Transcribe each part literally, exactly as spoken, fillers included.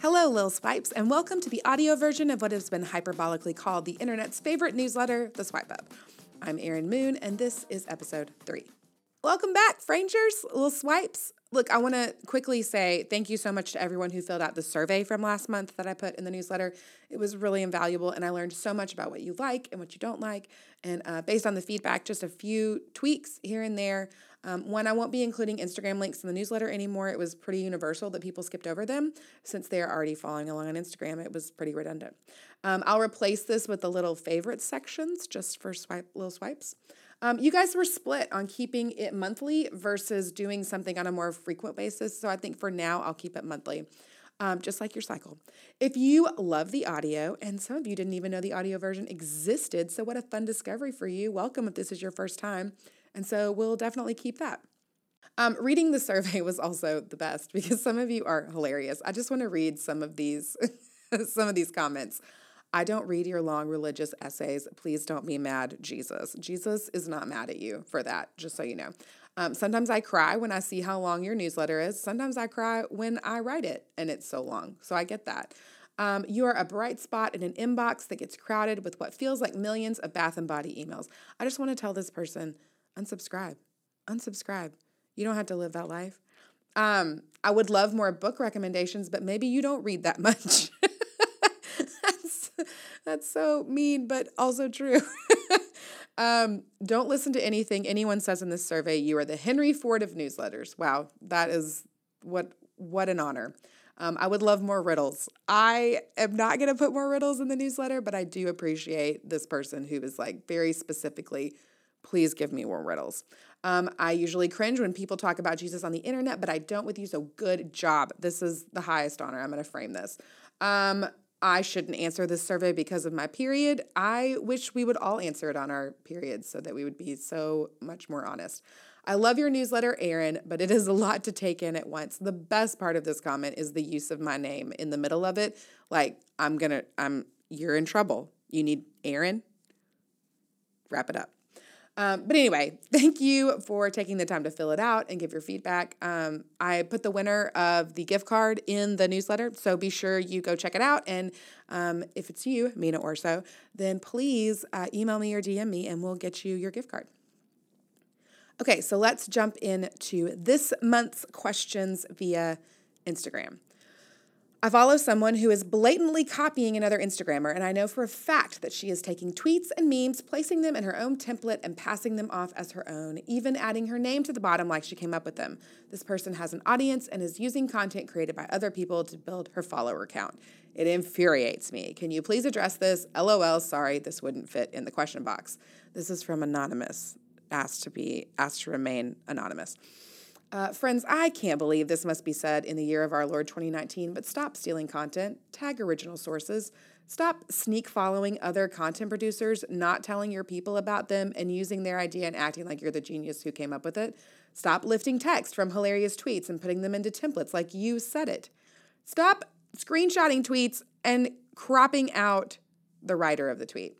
Hello, Lil Swipes, and welcome to the audio version of what has been hyperbolically called the internet's favorite newsletter, The Swipe Up. I'm Erin Moon, and this is episode three. Welcome back, Frangers, Lil Swipes. Look, I want to quickly say thank you so much to everyone who filled out the survey from last month that I put in the newsletter. It was really invaluable, and I learned so much about what you like and what you don't like. And uh, based on the feedback, just a few tweaks here and there. Um, one, I won't be including Instagram links in the newsletter anymore. It was pretty universal that people skipped over them since they're already following along on Instagram. It was pretty redundant. Um, I'll replace this with the little favorite sections just for swipe, little swipes. Um, you guys were split on keeping it monthly versus doing something on a more frequent basis. So I think for now, I'll keep it monthly, um, just like your cycle. If you love the audio, and some of you didn't even know the audio version existed, so what a fun discovery for you. Welcome if this is your first time. And so we'll definitely keep that. Um, reading the survey was also the best because some of you are hilarious. I just want to read some of these, some of these comments. I don't read your long religious essays. Please don't be mad, Jesus. Jesus is not mad at you for that, just so you know. Um, sometimes I cry when I see how long your newsletter is. Sometimes I cry when I write it and it's so long. So I get that. Um, you are a bright spot in an inbox that gets crowded with what feels like millions of Bath and Body emails. I just want to tell this person, unsubscribe, unsubscribe. You don't have to live that life. Um, I would love more book recommendations, but maybe you don't read that much. That's so mean, but also true. um, don't listen to anything anyone says in this survey. You are the Henry Ford of newsletters. Wow, that is what what an honor. Um, I would love more riddles. I am not going to put more riddles in the newsletter, but I do appreciate this person who is like very specifically, please give me more riddles. Um, I usually cringe when people talk about Jesus on the internet, but I don't with you, so good job. This is the highest honor. I'm going to frame this. Um, I shouldn't answer this survey because of my period. I wish we would all answer it on our periods so that we would be so much more honest. I love your newsletter, Erin, but it is a lot to take in at once. The best part of this comment is the use of my name in the middle of it. Like, I'm going to, I'm, you're in trouble. You need Erin. Wrap it up. Um, but anyway, thank you for taking the time to fill it out and give your feedback. Um, I put the winner of the gift card in the newsletter, so be sure you go check it out. And um, if it's you, Mina Orso, then please uh, email me or D M me and we'll get you your gift card. Okay, so let's jump into this month's questions via Instagram. I follow someone who is blatantly copying another Instagrammer, and I know for a fact that she is taking tweets and memes, placing them in her own template, and passing them off as her own, even adding her name to the bottom like she came up with them. This person has an audience and is using content created by other people to build her follower count. It infuriates me. Can you please address this? LOL, sorry, this wouldn't fit in the question box. This is from Anonymous, asked to be, asked to remain anonymous. Uh, friends, I can't believe this must be said in the year of our Lord twenty nineteen, but stop stealing content, tag original sources, stop sneak following other content producers, not telling your people about them and using their idea and acting like you're the genius who came up with it. Stop lifting text from hilarious tweets and putting them into templates like you said it. Stop screenshotting tweets and cropping out the writer of the tweet.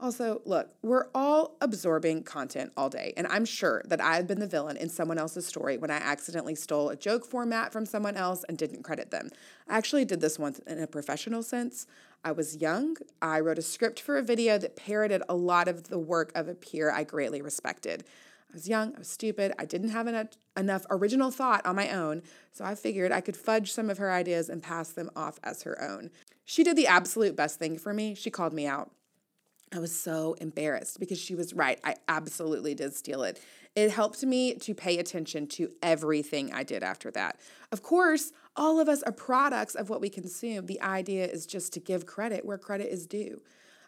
Also, look, we're all absorbing content all day, and I'm sure that I've been the villain in someone else's story when I accidentally stole a joke format from someone else and didn't credit them. I actually did this once in a professional sense. I was young. I wrote a script for a video that parroted a lot of the work of a peer I greatly respected. I was young, I was stupid, I didn't have enough, enough original thought on my own, so I figured I could fudge some of her ideas and pass them off as her own. She did the absolute best thing for me. She called me out. I was so embarrassed because she was right. I absolutely did steal it. It helped me to pay attention to everything I did after that. Of course, all of us are products of what we consume. The idea is just to give credit where credit is due.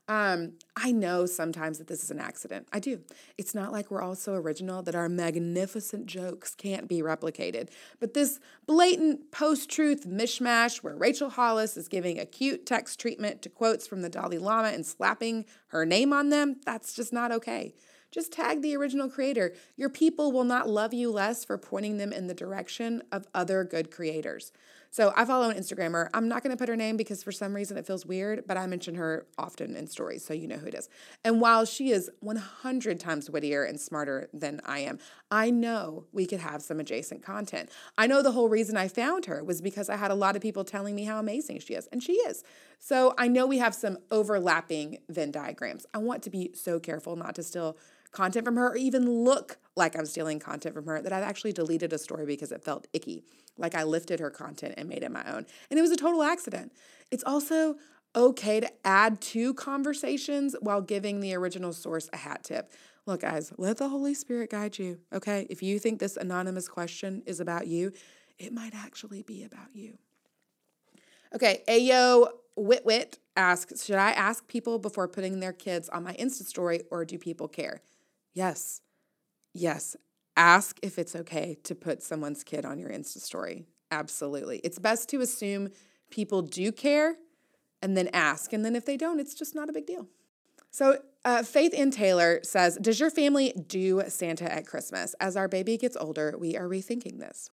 Um, I know sometimes that this is an accident. I do. It's not like we're all so original that our magnificent jokes can't be replicated. But this blatant post-truth mishmash where Rachel Hollis is giving a cute text treatment to quotes from the Dalai Lama and slapping her name on them, that's just not okay. Just tag the original creator. Your people will not love you less for pointing them in the direction of other good creators. So I follow an Instagrammer. I'm not going to put her name because for some reason it feels weird, but I mention her often in stories, so you know who it is. And while she is one hundred times wittier and smarter than I am, I know we could have some adjacent content. I know the whole reason I found her was because I had a lot of people telling me how amazing she is, and she is. So I know we have some overlapping Venn diagrams. I want to be so careful not to steal content from her or even look like I'm stealing content from her that I've actually deleted a story because it felt icky, like I lifted her content and made it my own. And it was a total accident. It's also okay to add to conversations while giving the original source a hat tip. Look, guys, let the Holy Spirit guide you, okay? If you think this anonymous question is about you, it might actually be about you. Okay, Ayo Witwit asks, should I ask people before putting their kids on my Insta story or do people care? Yes, yes. Ask if it's okay to put someone's kid on your Insta story. Absolutely. It's best to assume people do care and then ask. And then if they don't, it's just not a big deal. So uh, Faith in Taylor says, does your family do Santa at Christmas? As our baby gets older, we are rethinking this.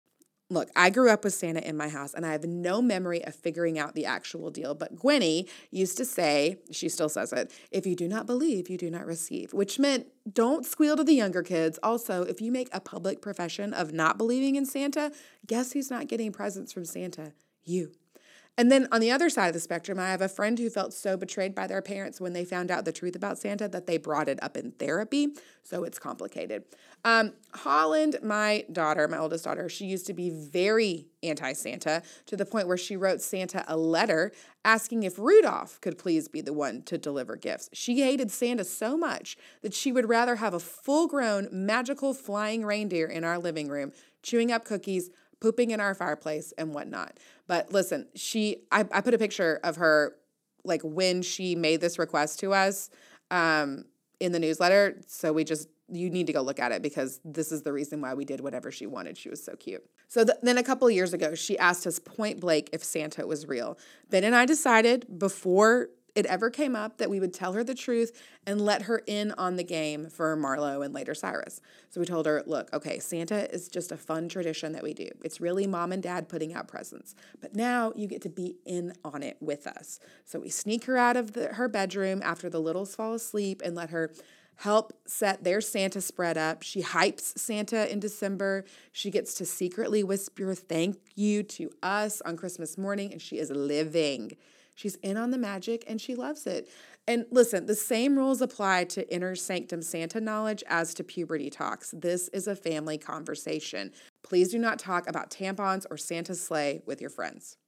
Look, I grew up with Santa in my house, and I have no memory of figuring out the actual deal. But Gwenny used to say, she still says it, if you do not believe, you do not receive, which meant don't squeal to the younger kids. Also, if you make a public profession of not believing in Santa, guess who's not getting presents from Santa? You. And then on the other side of the spectrum, I have a friend who felt so betrayed by their parents when they found out the truth about Santa that they brought it up in therapy. So it's complicated. Um, Holland, my daughter, my oldest daughter, she used to be very anti-Santa to the point where she wrote Santa a letter asking if Rudolph could please be the one to deliver gifts. She hated Santa so much that she would rather have a full-grown magical flying reindeer in our living room, chewing up cookies, pooping in our fireplace and whatnot. But listen, she, I, I put a picture of her, like when she made this request to us um, in the newsletter. So we just, you need to go look at it because this is the reason why we did whatever she wanted. She was so cute. So th- then a couple of years ago, she asked us point blank if Santa was real. Ben and I decided before it ever came up that we would tell her the truth and let her in on the game for Marlo and later Cyrus. So we told her, look, okay, Santa is just a fun tradition that we do. It's really mom and dad putting out presents, but now you get to be in on it with us. So we sneak her out of the, her bedroom after the littles fall asleep and let her help set their Santa spread up. She hypes Santa in December. She gets to secretly whisper thank you to us on Christmas morning, and she is living. She's in on the magic, and she loves it. And listen, the same rules apply to inner sanctum Santa knowledge as to puberty talks. This is a family conversation. Please do not talk about tampons or Santa's sleigh with your friends.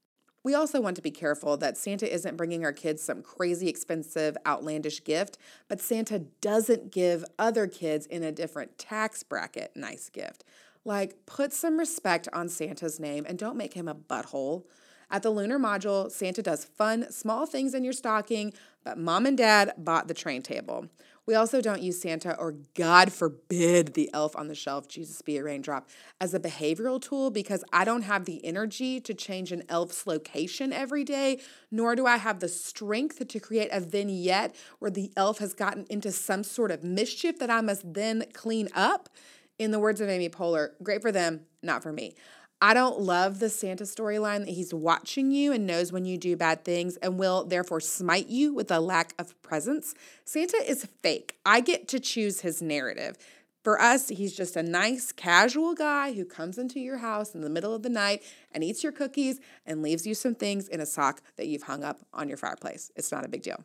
We also want to be careful that Santa isn't bringing our kids some crazy expensive, outlandish gift, but Santa doesn't give other kids in a different tax bracket nice gift. Like, put some respect on Santa's name and don't make him a butthole. At the Lunar Module, Santa does fun, small things in your stocking, but mom and dad bought the train table. We also don't use Santa or, God forbid, the elf on the shelf, Jesus be a raindrop, as a behavioral tool because I don't have the energy to change an elf's location every day, nor do I have the strength to create a vignette where the elf has gotten into some sort of mischief that I must then clean up. In the words of Amy Poehler, great for them, not for me. I don't love the Santa storyline that he's watching you and knows when you do bad things and will therefore smite you with a lack of presence. Santa is fake. I get to choose his narrative. For us, he's just a nice, casual guy who comes into your house in the middle of the night and eats your cookies and leaves you some things in a sock that you've hung up on your fireplace. It's not a big deal.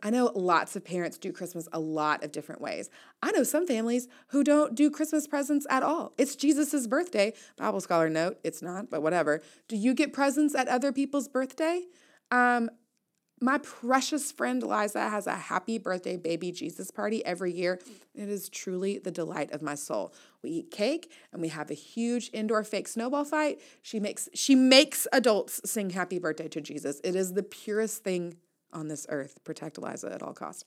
I know lots of parents do Christmas a lot of different ways. I know some families who don't do Christmas presents at all. It's Jesus's birthday. Bible scholar note, it's not, but whatever. Do you get presents at other people's birthday? Um, my precious friend Liza has a happy birthday baby Jesus party every year. It is truly the delight of my soul. We eat cake and we have a huge indoor fake snowball fight. She makes, she makes adults sing happy birthday to Jesus. It is the purest thing on this earth. Protect Eliza at all costs.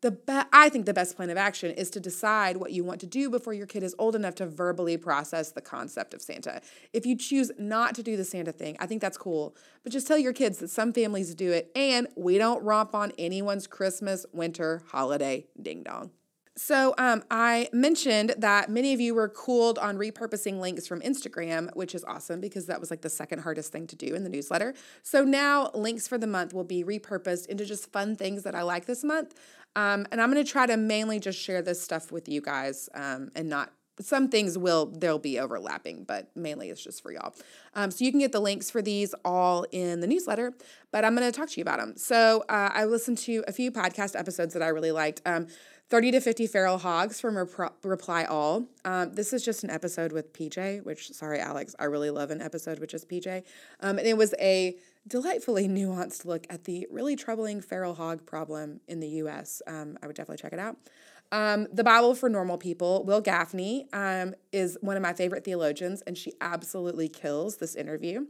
The be- I think the best plan of action is to decide what you want to do before your kid is old enough to verbally process the concept of Santa. If you choose not to do the Santa thing, I think that's cool, but just tell your kids that some families do it and we don't romp on anyone's Christmas, winter, holiday, ding dong. So um, I mentioned that many of you were cooled on repurposing links from Instagram, which is awesome because that was like the second hardest thing to do in the newsletter. So now links for the month will be repurposed into just fun things that I like this month. Um, and I'm going to try to mainly just share this stuff with you guys um, and not some things will, they'll be overlapping, but mainly it's just for y'all. Um, so you can get the links for these all in the newsletter, but I'm going to talk to you about them. So uh, I listened to a few podcast episodes that I really liked. Um, thirty to fifty Feral Hogs from Rep- Reply All. Um, this is just an episode with P J, which, sorry, Alex, I really love an episode with just P J. Um, and it was a delightfully nuanced look at the really troubling feral hog problem in the U S. Um, I would definitely check it out. Um, The Bible for Normal People, Will Gaffney um, is one of my favorite theologians, and she absolutely kills this interview.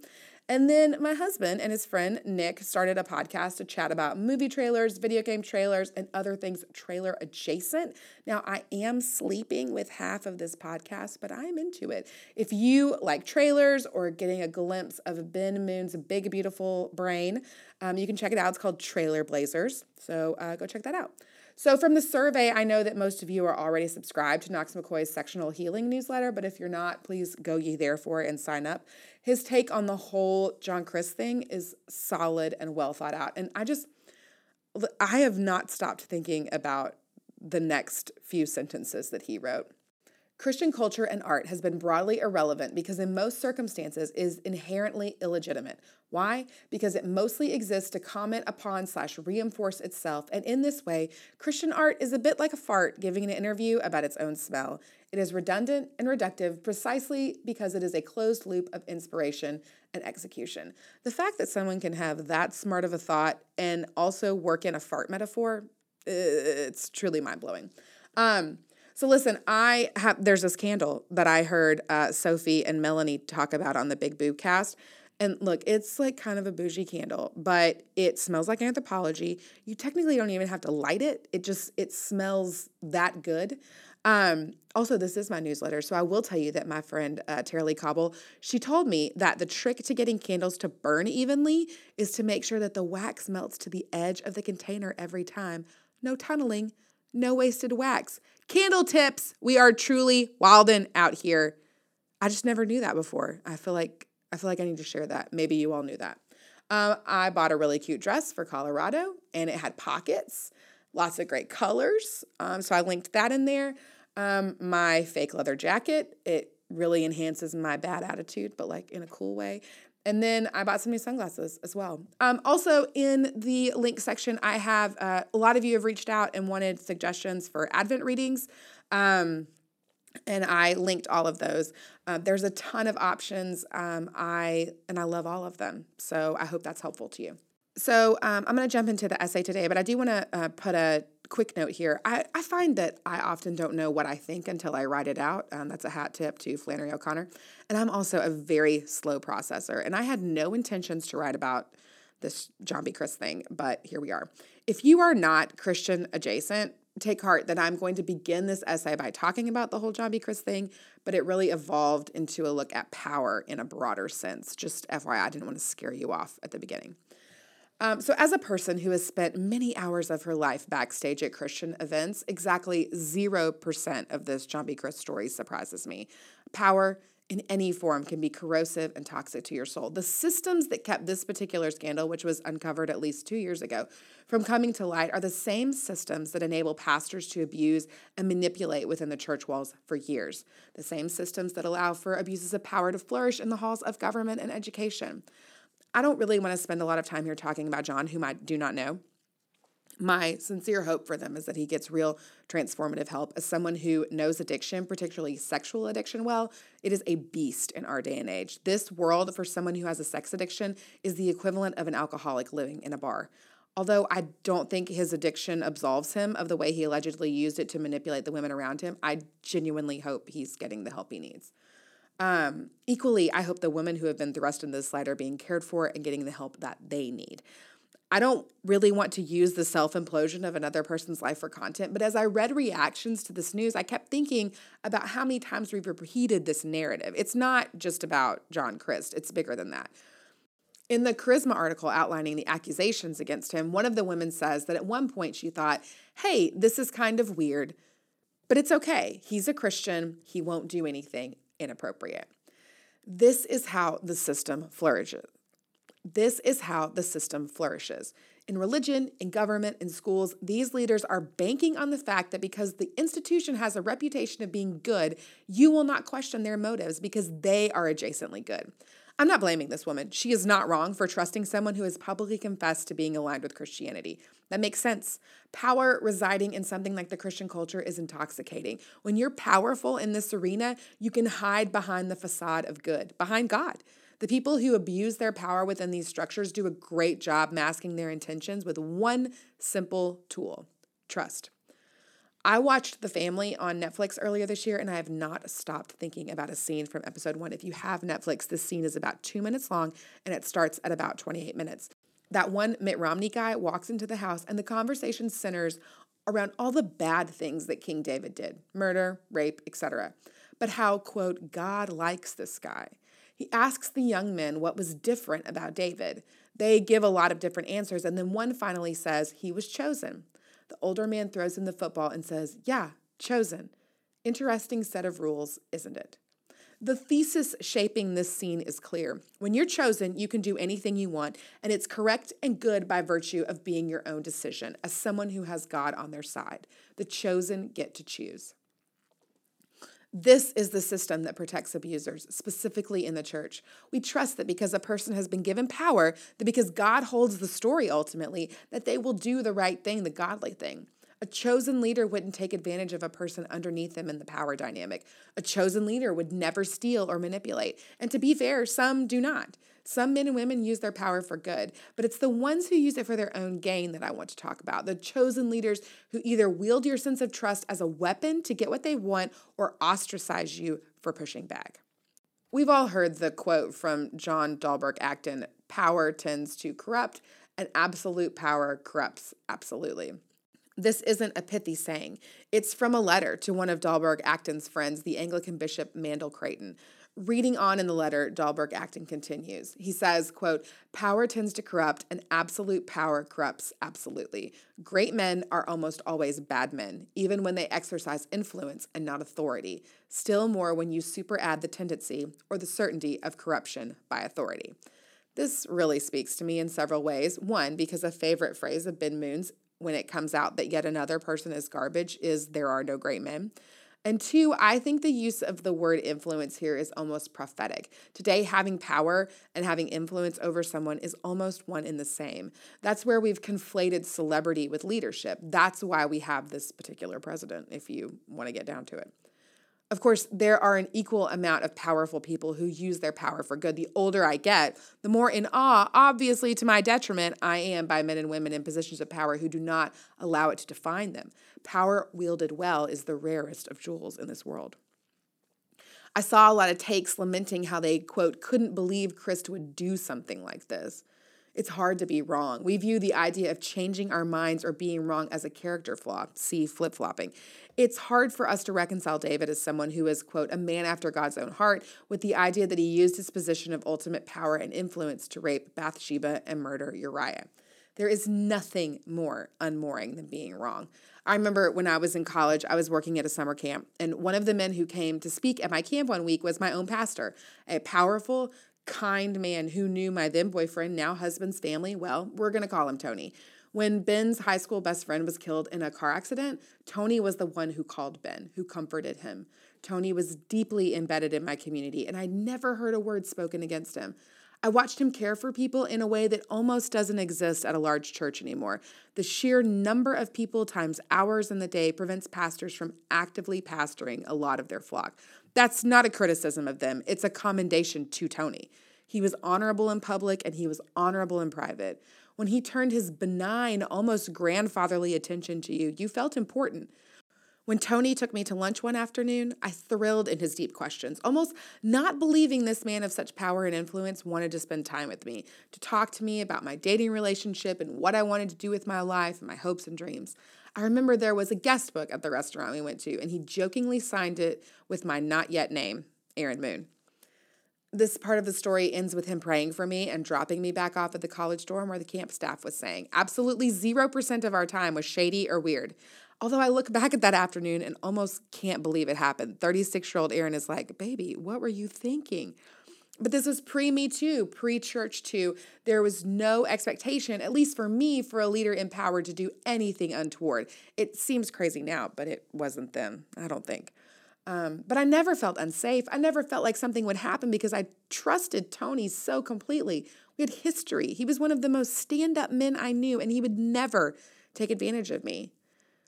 And then my husband and his friend Nick started a podcast to chat about movie trailers, video game trailers, and other things trailer adjacent. Now, I am sleeping with half of this podcast, but I'm into it. If you like trailers or getting a glimpse of Ben Moon's big, beautiful brain, um, you can check it out. It's called Trailer Blazers, so uh, go check that out. So from the survey, I know that most of you are already subscribed to Knox McCoy's Sectional Healing newsletter, but if you're not, please go ye therefore and sign up. His take on the whole John Crist thing is solid and well thought out. And I just, I have not stopped thinking about the next few sentences that he wrote. Christian culture and art has been broadly irrelevant because in most circumstances is inherently illegitimate. Why? Because it mostly exists to comment upon slash reinforce itself, and in this way, Christian art is a bit like a fart giving an interview about its own smell. It is redundant and reductive precisely because it is a closed loop of inspiration and execution. The fact that someone can have that smart of a thought and also work in a fart metaphor, it's truly mind-blowing. Um... So listen, I have there's this candle that I heard uh, Sophie and Melanie talk about on the Big Boo cast. And look, it's like kind of a bougie candle, but it smells like anthropology. You technically don't even have to light it. It just it smells that good. Um, also, this is my newsletter, so I will tell you that my friend uh, Tara Lee Cobble, she told me that the trick to getting candles to burn evenly is to make sure that the wax melts to the edge of the container every time. No tunneling. No wasted wax. Candle tips. We are truly wildin' out here. I just never knew that before. I feel like I feel like I need to share that. Maybe you all knew that. Um, I bought a really cute dress for Colorado, and it had pockets, lots of great colors. Um, so I linked that in there. Um, my fake leather jacket. It really enhances my bad attitude, but like in a cool way. And then I bought some new sunglasses as well. Um, also, in the link section, I have uh, a lot of you have reached out and wanted suggestions for Advent readings, um, and I linked all of those. Uh, there's a ton of options, um, I and I love all of them, so I hope that's helpful to you. So um, I'm going to jump into the essay today, but I do want to uh, put a quick note here. I, I find that I often don't know what I think until I write it out. Um, that's a hat tip to Flannery O'Connor. And I'm also a very slow processor. And I had no intentions to write about this John B. Crist thing, but here we are. If you are not Christian adjacent, take heart that I'm going to begin this essay by talking about the whole John B. Crist thing, but it really evolved into a look at power in a broader sense. Just F Y I, I didn't want to scare you off at the beginning. Um, so as a person who has spent many hours of her life backstage at Christian events, exactly zero percent of this John B. Crist story surprises me. Power in any form can be corrosive and toxic to your soul. The systems that kept this particular scandal, which was uncovered at least two years ago, from coming to light are the same systems that enable pastors to abuse and manipulate within the church walls for years. The same systems that allow for abuses of power to flourish in the halls of government and education. I don't really want to spend a lot of time here talking about John, whom I do not know. My sincere hope for them is that he gets real transformative help. As someone who knows addiction, particularly sexual addiction, well, it is a beast in our day and age. This world for someone who has a sex addiction is the equivalent of an alcoholic living in a bar. Although I don't think his addiction absolves him of the way he allegedly used it to manipulate the women around him, I genuinely hope he's getting the help he needs. Um, equally, I hope the women who have been thrust into this light are being cared for and getting the help that they need. I don't really want to use the self-implosion of another person's life for content, but as I read reactions to this news, I kept thinking about how many times we've repeated this narrative. It's not just about John Crist. It's bigger than that. In the Charisma article outlining the accusations against him, one of the women says that at one point she thought, hey, this is kind of weird. But it's okay. He's a Christian. He won't do anything inappropriate. This is how the system flourishes. This is how the system flourishes. In religion, in government, in schools, these leaders are banking on the fact that because the institution has a reputation of being good, you will not question their motives because they are adjacently good. I'm not blaming this woman. She is not wrong for trusting someone who has publicly confessed to being aligned with Christianity. That makes sense. Power residing in something like the Christian culture is intoxicating. When you're powerful in this arena, you can hide behind the facade of good, behind God. The people who abuse their power within these structures do a great job masking their intentions with one simple tool: trust. I watched The Family on Netflix earlier this year, and I have not stopped thinking about a scene from episode one. If you have Netflix, this scene is about two minutes long, and it starts at about twenty-eight minutes. That one Mitt Romney guy walks into the house, and the conversation centers around all the bad things that King David did: murder, rape, et cetera. But how, quote, God likes this guy. He asks the young men what was different about David. They give a lot of different answers, and then one finally says, he was chosen. The older man throws him the football and says, yeah, chosen. Interesting set of rules, isn't it? The thesis shaping this scene is clear. When you're chosen, you can do anything you want, and it's correct and good by virtue of being your own decision as someone who has God on their side. The chosen get to choose. This is the system that protects abusers, specifically in the church. We trust that because a person has been given power, that because God holds the story ultimately, that they will do the right thing, the godly thing. A chosen leader wouldn't take advantage of a person underneath them in the power dynamic. A chosen leader would never steal or manipulate. And to be fair, some do not. Some men and women use their power for good, but it's the ones who use it for their own gain that I want to talk about. The chosen leaders who either wield your sense of trust as a weapon to get what they want or ostracize you for pushing back. We've all heard the quote from John Dalberg Acton, power tends to corrupt and absolute power corrupts absolutely. This isn't a pithy saying. It's from a letter to one of Dalberg Acton's friends, the Anglican bishop Mandel Creighton. Reading on in the letter, Dalberg Acton continues. He says, quote, power tends to corrupt and absolute power corrupts absolutely. Great men are almost always bad men, even when they exercise influence and not authority. Still more when you superadd the tendency or the certainty of corruption by authority. This really speaks to me in several ways. One, because a favorite phrase of Ben Moon's, when it comes out that yet another person is garbage, is there are no great men. And two, I think the use of the word influence here is almost prophetic. Today, having power and having influence over someone is almost one in the same. That's where we've conflated celebrity with leadership. That's why we have this particular president, if you want to get down to it. Of course, there are an equal amount of powerful people who use their power for good. The older I get, the more in awe, obviously to my detriment, I am by men and women in positions of power who do not allow it to define them. Power wielded well is the rarest of jewels in this world. I saw a lot of takes lamenting how they, quote, couldn't believe Crist would do something like this. It's hard to be wrong. We view the idea of changing our minds or being wrong as a character flaw, see flip-flopping. It's hard for us to reconcile David as someone who is, quote, a man after God's own heart, with the idea that he used his position of ultimate power and influence to rape Bathsheba and murder Uriah. There is nothing more unmooring than being wrong. I remember when I was in college, I was working at a summer camp, and one of the men who came to speak at my camp one week was my own pastor, a powerful, kind man who knew my then boyfriend, now husband's family. Well, we're going to call him Tony. When Ben's high school best friend was killed in a car accident, Tony was the one who called Ben, who comforted him. Tony was deeply embedded in my community, and I never heard a word spoken against him. I watched him care for people in a way that almost doesn't exist at a large church anymore. The sheer number of people times hours in the day prevents pastors from actively pastoring a lot of their flock. That's not a criticism of them. It's a commendation to Tony. He was honorable in public, and he was honorable in private. When he turned his benign, almost grandfatherly attention to you, you felt important. When Tony took me to lunch one afternoon, I thrilled in his deep questions, almost not believing this man of such power and influence wanted to spend time with me, to talk to me about my dating relationship and what I wanted to do with my life and my hopes and dreams. I remember there was a guest book at the restaurant we went to, and he jokingly signed it with my not yet name, Erin Moon. This part of the story ends with him praying for me and dropping me back off at the college dorm where the camp staff was saying, absolutely zero percent of our time was shady or weird. Although I look back at that afternoon and almost can't believe it happened. thirty-six-year-old Erin is like, baby, what were you thinking? But this was pre-Me Too, pre-Church Too. There was no expectation, at least for me, for a leader in power to do anything untoward. It seems crazy now, but it wasn't then, I don't think. Um, but I never felt unsafe. I never felt like something would happen because I trusted Tony so completely. We had history. He was one of the most stand-up men I knew, and he would never take advantage of me.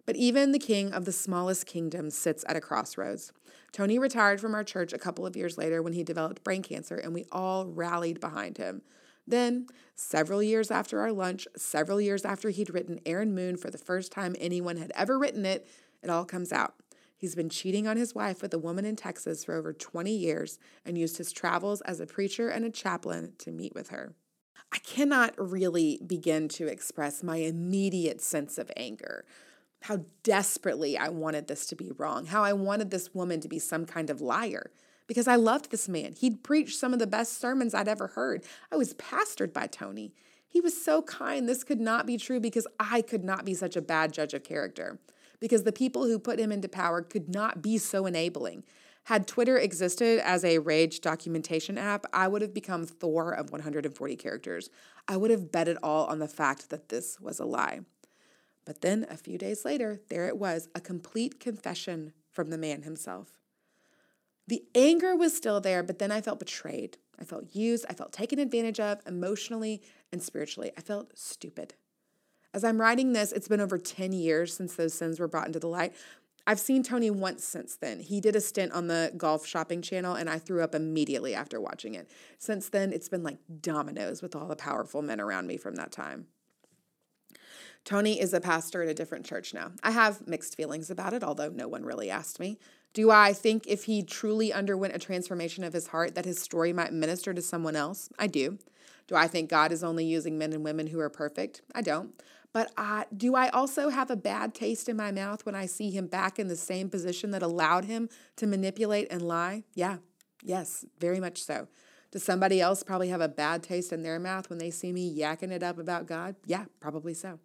But even the king of the smallest kingdom sits at a crossroads. Tony retired from our church a couple of years later when he developed brain cancer, and we all rallied behind him. Then, several years after our lunch, several years after he'd written Erin Moon for the first time anyone had ever written it, it all comes out. He's been cheating on his wife with a woman in Texas for over twenty years and used his travels as a preacher and a chaplain to meet with her. I cannot really begin to express my immediate sense of anger. How desperately I wanted this to be wrong, how I wanted this woman to be some kind of liar, because I loved this man. He'd preached some of the best sermons I'd ever heard. I was pastored by Tony. He was so kind. This could not be true because I could not be such a bad judge of character, because the people who put him into power could not be so enabling. Had Twitter existed as a rage documentation app, I would have become Thor of one hundred forty characters. I would have bet it all on the fact that this was a lie. But then a few days later, there it was, a complete confession from the man himself. The anger was still there, but then I felt betrayed. I felt used. I felt taken advantage of emotionally and spiritually. I felt stupid. As I'm writing this, it's been over ten years since those sins were brought into the light. I've seen Tony once since then. He did a stint on the Golf Shopping Channel, and I threw up immediately after watching it. Since then, it's been like dominoes with all the powerful men around me from that time. Tony is a pastor at a different church now. I have mixed feelings about it, although no one really asked me. Do I think if he truly underwent a transformation of his heart that his story might minister to someone else? I do. Do I think God is only using men and women who are perfect? I don't. But I, do I also have a bad taste in my mouth when I see him back in the same position that allowed him to manipulate and lie? Yeah. Yes, very much so. Does somebody else probably have a bad taste in their mouth when they see me yakking it up about God? Yeah, probably so.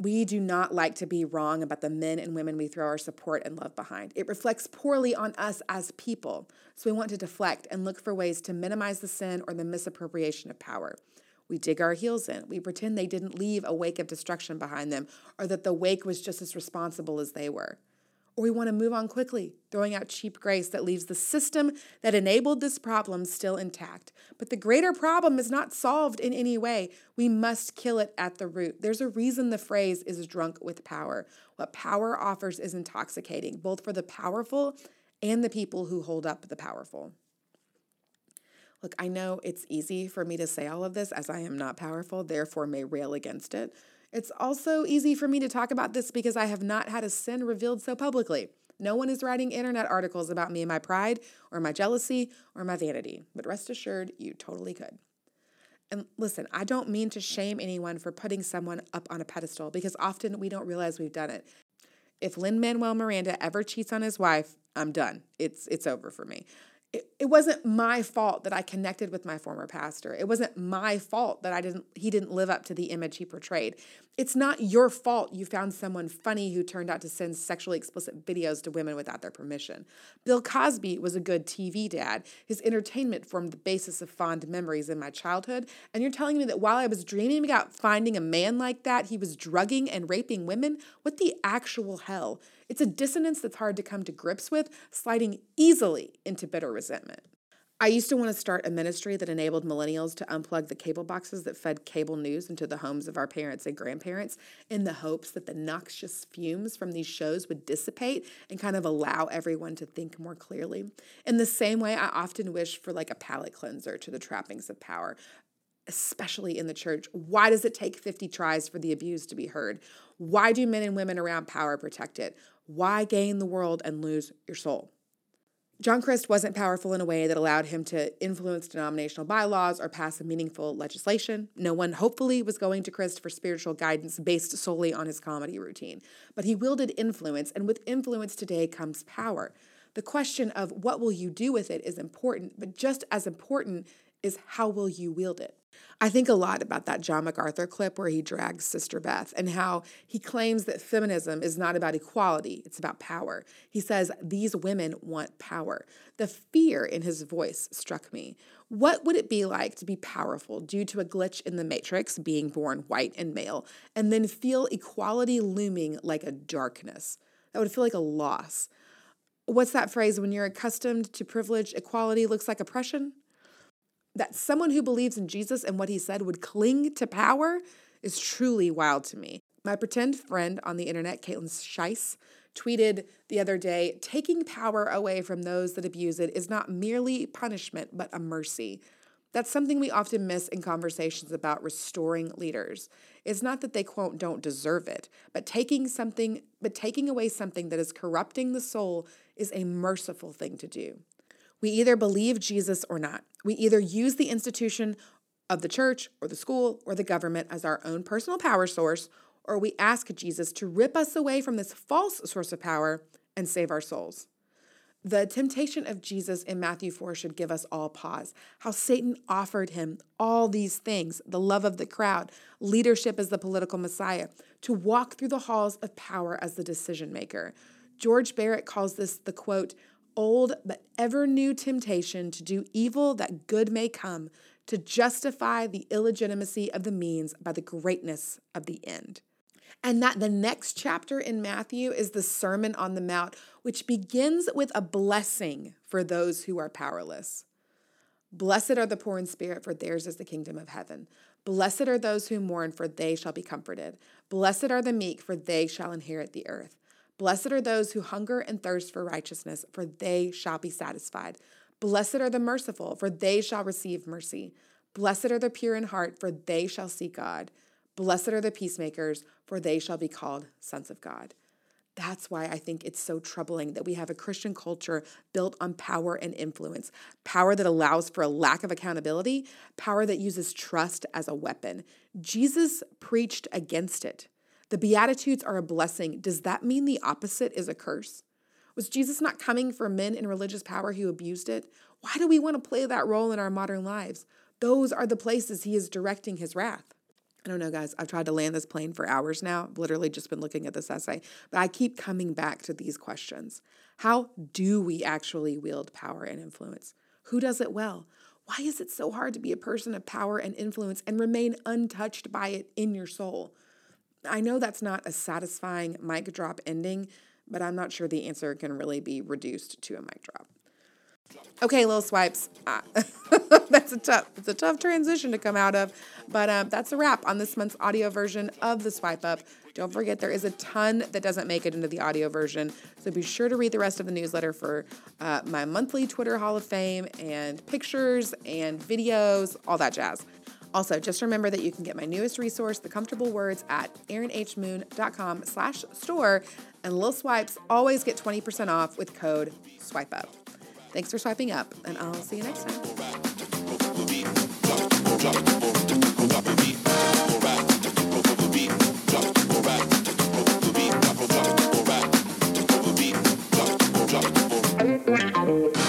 We do not like to be wrong about the men and women we throw our support and love behind. It reflects poorly on us as people, so we want to deflect and look for ways to minimize the sin or the misappropriation of power. We dig our heels in. We pretend they didn't leave a wake of destruction behind them, or that the wake was just as responsible as they were. Or we want to move on quickly, throwing out cheap grace that leaves the system that enabled this problem still intact. But the greater problem is not solved in any way. We must kill it at the root. There's a reason the phrase is drunk with power. What power offers is intoxicating, both for the powerful and the people who hold up the powerful. Look, I know it's easy for me to say all of this as I am not powerful, therefore may rail against it. It's also easy for me to talk about this because I have not had a sin revealed so publicly. No one is writing internet articles about me and my pride or my jealousy or my vanity, but rest assured, you totally could. And listen, I don't mean to shame anyone for putting someone up on a pedestal because often we don't realize we've done it. If Lin-Manuel Miranda ever cheats on his wife, I'm done. It's it's over for me. It, it wasn't my fault that I connected with my former pastor. It wasn't my fault that I didn't. he didn't live up to the image he portrayed. It's not your fault you found someone funny who turned out to send sexually explicit videos to women without their permission. Bill Cosby was a good T V dad. His entertainment formed the basis of fond memories in my childhood. And you're telling me that while I was dreaming about finding a man like that, he was drugging and raping women? What the actual hell? It's a dissonance that's hard to come to grips with, sliding easily into bitter resentment. I used to want to start a ministry that enabled millennials to unplug the cable boxes that fed cable news into the homes of our parents and grandparents in the hopes that the noxious fumes from these shows would dissipate and kind of allow everyone to think more clearly. In the same way, I often wish for like a palate cleanser to the trappings of power, especially in the church. Why does it take fifty tries for the abuse to be heard? Why do men and women around power protect it? Why gain the world and lose your soul? John Crist wasn't powerful in a way that allowed him to influence denominational bylaws or pass a meaningful legislation. No one, hopefully, was going to Crist for spiritual guidance based solely on his comedy routine. But he wielded influence, and with influence today comes power. The question of what will you do with it is important, but just as important is how will you wield it? I think a lot about that John MacArthur clip where he drags Sister Beth and how he claims that feminism is not about equality, it's about power. He says, these women want power. The fear in his voice struck me. What would it be like to be powerful due to a glitch in the matrix, being born white and male, and then feel equality looming like a darkness? That would feel like a loss. What's that phrase? When you're accustomed to privilege, equality looks like oppression? That someone who believes in Jesus and what he said would cling to power is truly wild to me. My pretend friend on the internet, Caitlin Scheiss, tweeted the other day, taking power away from those that abuse it is not merely punishment, but a mercy. That's something we often miss in conversations about restoring leaders. It's not that they, quote, don't deserve it, but taking something, but taking away something that is corrupting the soul is a merciful thing to do. We either believe Jesus or not. We either use the institution of the church or the school or the government as our own personal power source, or we ask Jesus to rip us away from this false source of power and save our souls. The temptation of Jesus in Matthew four should give us all pause. How Satan offered him all these things, the love of the crowd, leadership as the political messiah, to walk through the halls of power as the decision maker. George Barrett calls this the, quote, old but ever new temptation to do evil that good may come, to justify the illegitimacy of the means by the greatness of the end. And that the next chapter in Matthew is the Sermon on the Mount, which begins with a blessing for those who are powerless. Blessed are the poor in spirit, for theirs is the kingdom of heaven. Blessed are those who mourn, for they shall be comforted. Blessed are the meek, for they shall inherit the earth. Blessed are those who hunger and thirst for righteousness, for they shall be satisfied. Blessed are the merciful, for they shall receive mercy. Blessed are the pure in heart, for they shall see God. Blessed are the peacemakers, for they shall be called sons of God. That's why I think it's so troubling that we have a Christian culture built on power and influence, power that allows for a lack of accountability, power that uses trust as a weapon. Jesus preached against it. The Beatitudes are a blessing. Does that mean the opposite is a curse? Was Jesus not coming for men in religious power who abused it? Why do we want to play that role in our modern lives? Those are the places he is directing his wrath. I don't know, guys. I've tried to land this plane for hours now. I've literally just been looking at this essay. But I keep coming back to these questions. How do we actually wield power and influence? Who does it well? Why is it so hard to be a person of power and influence and remain untouched by it in your soul? I know that's not a satisfying mic drop ending, but I'm not sure the answer can really be reduced to a mic drop. Okay, Lil Swipes, ah. that's a tough, it's a tough transition to come out of, but um, that's a wrap on this month's audio version of The Swipe Up. Don't forget, there is a ton that doesn't make it into the audio version, so be sure to read the rest of the newsletter for uh, my monthly Twitter Hall of Fame and pictures and videos, all that jazz. Also, just remember that you can get my newest resource, The Comfortable Words, at erinhmoon.com slash store. And Lil Swipes always get twenty percent off with code SWIPEUP. Thanks for swiping up, and I'll see you next time.